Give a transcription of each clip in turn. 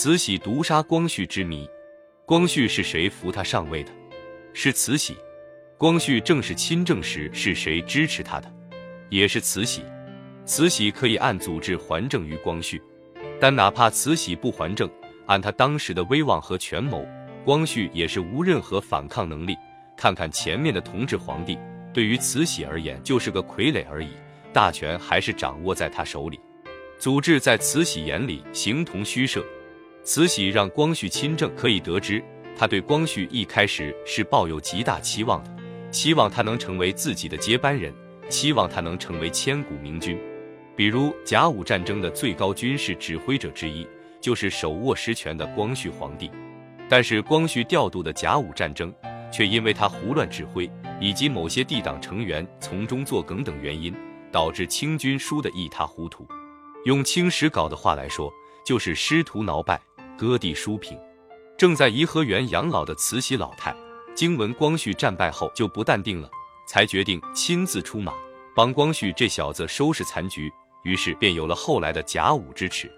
慈禧毒杀光绪之谜。光绪是谁扶他上位的？是慈禧。光绪正式亲政时是谁支持他的？也是慈禧。慈禧可以按祖制还政于光绪，但哪怕慈禧不还政，按他当时的威望和权谋，光绪也是无任何反抗能力。看看前面的同治皇帝，对于慈禧而言就是个傀儡而已，大权还是掌握在他手里。祖制在慈禧眼里形同虚设。慈禧让光绪亲政，可以得知他对光绪一开始是抱有极大期望的，期望他能成为自己的接班人，期望他能成为千古明君。比如甲午战争的最高军事指挥者之一就是手握实权的光绪皇帝，但是光绪调度的甲午战争却因为他胡乱指挥以及某些帝党成员从中作梗等原因，导致清军输得一塌糊涂。用清史稿的话来说，就是师徒挠败，割地输平。正在颐和园养老的慈禧老太经闻光绪战败后就不淡定了，才决定亲自出马帮光绪这小子收拾残局，于是便有了后来的甲午之耻。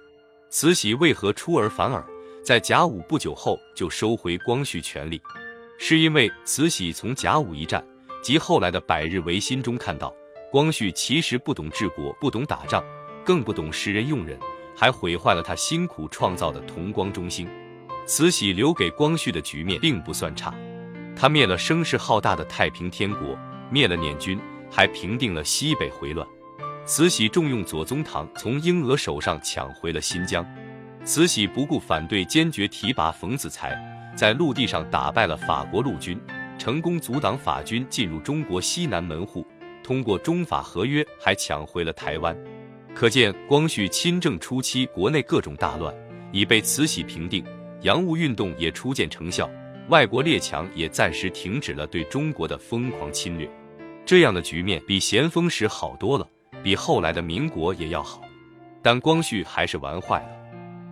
慈禧为何出尔反尔，在甲午不久后就收回光绪权力？是因为慈禧从甲午一战及后来的百日维新中看到，光绪其实不懂治国，不懂打仗，更不懂识人用人，还毁坏了他辛苦创造的同光中兴。慈禧留给光绪的局面并不算差，他灭了声势浩大的太平天国，灭了捻军，还平定了西北回乱。慈禧重用左宗棠，从英俄手上抢回了新疆。慈禧不顾反对，坚决提拔冯子材，在陆地上打败了法国陆军，成功阻挡法军进入中国西南门户，通过中法合约还抢回了台湾。可见光绪亲政初期国内各种大乱已被慈禧平定，洋务运动也初见成效，外国列强也暂时停止了对中国的疯狂侵略。这样的局面比咸丰时好多了，比后来的民国也要好，但光绪还是玩坏了。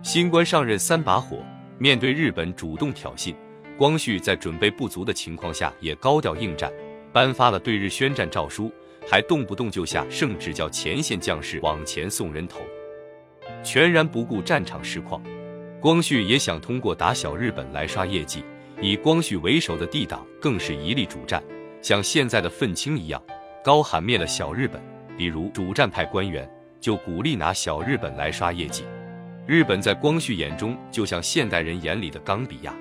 新官上任三把火，面对日本主动挑衅，光绪在准备不足的情况下也高调应战，颁发了对日宣战诏书，还动不动就下圣旨叫前线将士往前送人头，全然不顾战场实况。光绪也想通过打小日本来刷业绩，以光绪为首的帝党更是一力主战，像现在的愤青一样高喊灭了小日本。比如主战派官员就鼓励拿小日本来刷业绩。日本在光绪眼中就像现代人眼里的冈比亚。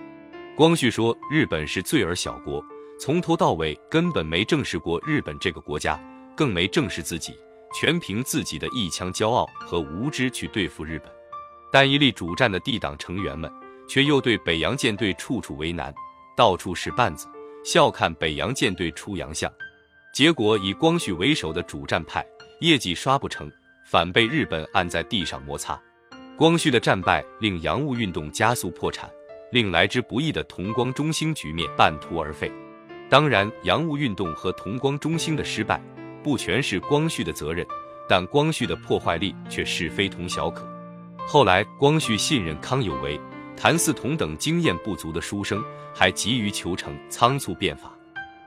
光绪说日本是罪儿小国，从头到尾根本没正视过日本这个国家，更没正视自己，全凭自己的一腔骄傲和无知去对付日本。但一力主战的帝党成员们却又对北洋舰队处处为难，到处使绊子，笑看北洋舰队出洋相。结果以光绪为首的主战派业绩刷不成，反被日本按在地上摩擦。光绪的战败令洋务运动加速破产，令来之不易的同光中兴局面半途而废。当然洋务运动和同光中兴的失败不全是光绪的责任，但光绪的破坏力却是非同小可。后来光绪信任康有为、谭嗣同等经验不足的书生，还急于求成，仓促变法。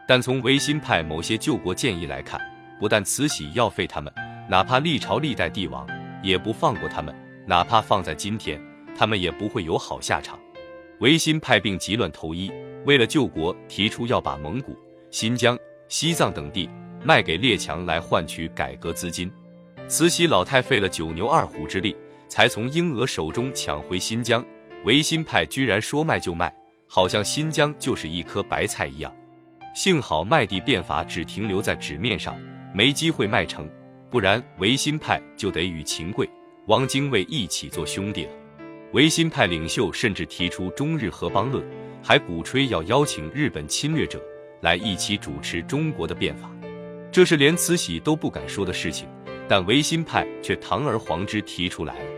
但从维新派某些救国建议来看，不但慈禧要废他们，哪怕历朝历代帝王也不放过他们，哪怕放在今天，他们也不会有好下场。维新派病急乱投医，为了救国提出要把蒙古、新疆、西藏等地卖给列强来换取改革资金。慈禧老太费了九牛二虎之力，才从英俄手中抢回新疆，维新派居然说卖就卖，好像新疆就是一颗白菜一样。幸好卖地变法只停留在纸面上，没机会卖成，不然维新派就得与秦桧、汪精卫一起做兄弟了。维新派领袖甚至提出中日合邦论，还鼓吹要邀请日本侵略者来一起主持中国的变法，这是连慈禧都不敢说的事情，但维新派却堂而皇之提出来了。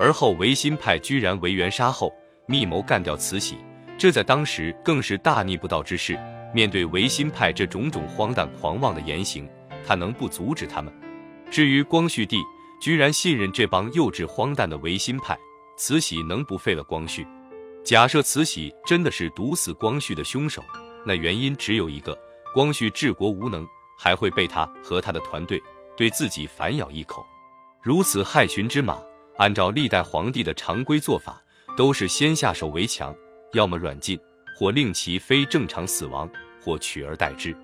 而后维新派居然为袁沙后密谋干掉慈禧，这在当时更是大逆不道之事。面对维新派这种种荒诞狂妄的言行，他能不阻止他们？至于光绪帝居然信任这帮幼稚荒诞的维新派，慈禧能不废了光绪？假设慈禧真的是毒死光绪的凶手，那原因只有一个，光绪治国无能，还会被他和他的团队对自己反咬一口。如此害群之马，按照历代皇帝的常规做法，都是先下手为强，要么软禁，或令其非正常死亡，或取而代之。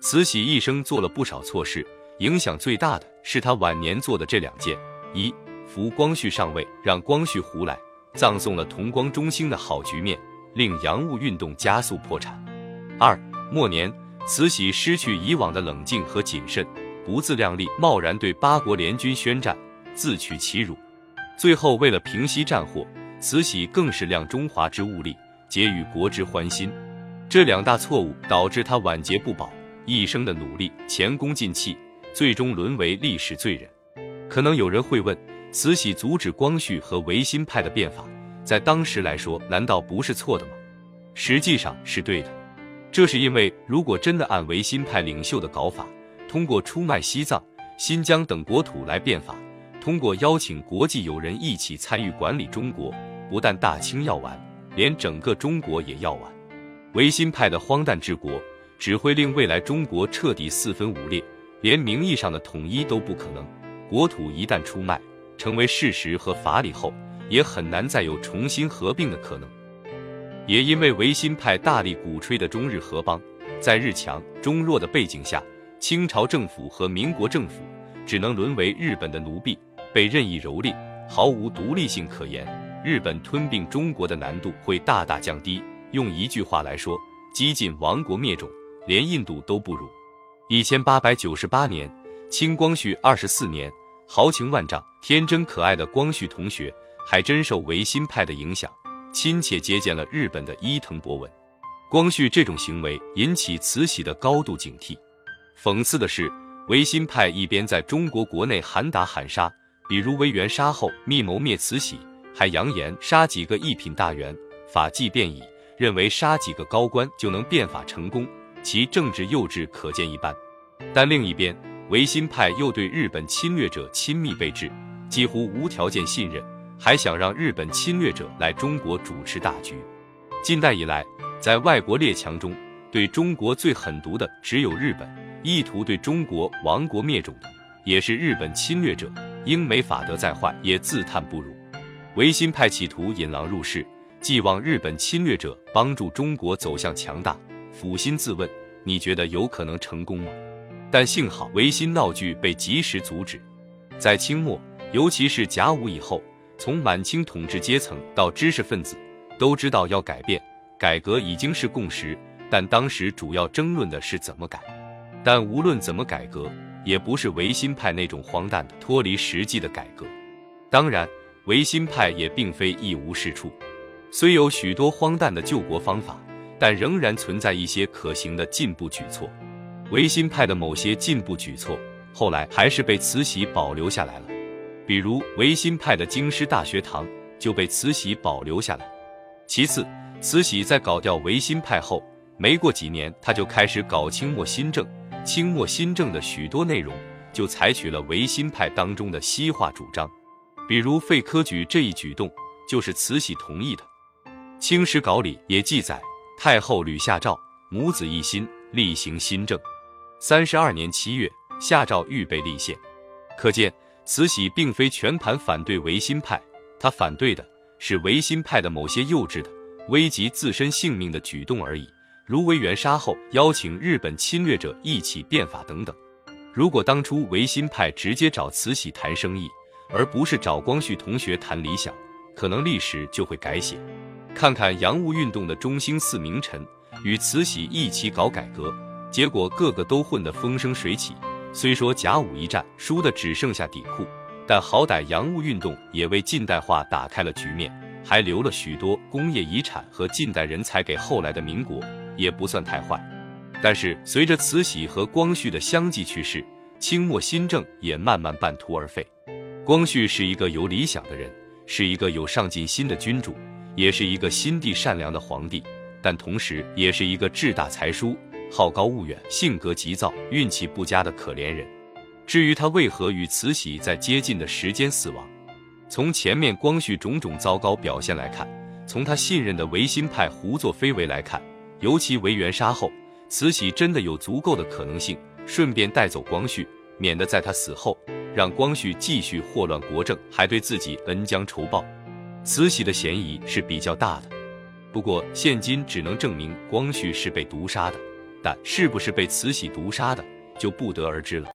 慈禧一生做了不少错事，影响最大的是他晚年做的这两件：一、扶光绪上位，让光绪胡来，葬送了同光中兴的好局面，令洋务运动加速破产；二、末年慈禧失去以往的冷静和谨慎，不自量力，贸然对八国联军宣战，自取其辱。最后为了平息战祸，慈禧更是量中华之物力，结与国之欢心。这两大错误导致他晚节不保，一生的努力前功尽弃，最终沦为历史罪人。可能有人会问，慈禧阻止光绪和维新派的变法，在当时来说难道不是错的吗？实际上是对的。这是因为如果真的按维新派领袖的搞法，通过出卖西藏、新疆等国土来变法，通过邀请国际友人一起参与管理中国，不但大清要完，连整个中国也要完。维新派的荒诞治国只会令未来中国彻底四分五裂，连名义上的统一都不可能。国土一旦出卖成为事实和法理后，也很难再有重新合并的可能。也因为维新派大力鼓吹的中日合邦，在日强中弱的背景下，清朝政府和民国政府只能沦为日本的奴婢，被任意蹂躏，毫无独立性可言。日本吞并中国的难度会大大降低，用一句话来说，几近亡国灭种，连印度都不如。1898年，清光绪24年，豪情万丈、天真可爱的光绪同学还真受维新派的影响，亲切接见了日本的伊藤博文。光绪这种行为引起慈禧的高度警惕。讽刺的是，维新派一边在中国国内喊打喊杀，比如维元杀后密谋灭慈禧，还扬言杀几个一品大员，法纪便已，认为杀几个高官就能变法成功，其政治幼稚可见一斑。但另一边，维新派又对日本侵略者亲密备至，几乎无条件信任，还想让日本侵略者来中国主持大局。近代以来，在外国列强中，对中国最狠毒的只有日本，意图对中国亡国灭种的也是日本侵略者，英美法德再坏也自叹不如。维新派企图引狼入室，寄望日本侵略者帮助中国走向强大。俯心自问，你觉得有可能成功吗？但幸好维新闹剧被及时阻止。在清末，尤其是甲午以后，从满清统治阶层到知识分子都知道要改变，改革已经是共识，但当时主要争论的是怎么改。但无论怎么改革，也不是维新派那种荒诞的脱离实际的改革。当然，维新派也并非一无是处，虽有许多荒诞的救国方法，但仍然存在一些可行的进步举措。维新派的某些进步举措后来还是被慈禧保留下来了，比如维新派的京师大学堂就被慈禧保留下来。其次，慈禧在搞掉维新派后，没过几年他就开始搞清末新政，清末新政的许多内容就采取了维新派当中的西化主张，比如废科举这一举动就是慈禧同意的。清史稿里也记载，太后屡下诏，母子一心厉行新政。32年7月，下诏预备立宪。可见慈禧并非全盘反对维新派，她反对的是维新派的某些幼稚的、危及自身性命的举动而已，如维元杀后邀请日本侵略者一起变法等等。如果当初维新派直接找慈禧谈生意，而不是找光绪同学谈理想，可能历史就会改写。看看洋务运动的中兴四名臣与慈禧一起搞改革，结果个个都混得风生水起。虽说甲午一战输的只剩下底裤，但好歹洋务运动也为近代化打开了局面，还留了许多工业遗产和近代人才给后来的民国，也不算太坏。但是随着慈禧和光绪的相继去世，清末新政也慢慢半途而废。光绪是一个有理想的人，是一个有上进心的君主，也是一个心地善良的皇帝，但同时也是一个志大才疏、好高骛远、性格急躁、运气不佳的可怜人。至于他为何与慈禧在接近的时间死亡，从前面光绪种种糟糕表现来看，从他信任的维新派胡作非为来看，尤其维元杀后，慈禧真的有足够的可能性顺便带走光绪，免得在他死后让光绪继续祸乱国政，还对自己恩将仇报。慈禧的嫌疑是比较大的。不过现今只能证明光绪是被毒杀的，但是不是被慈禧毒杀的就不得而知了。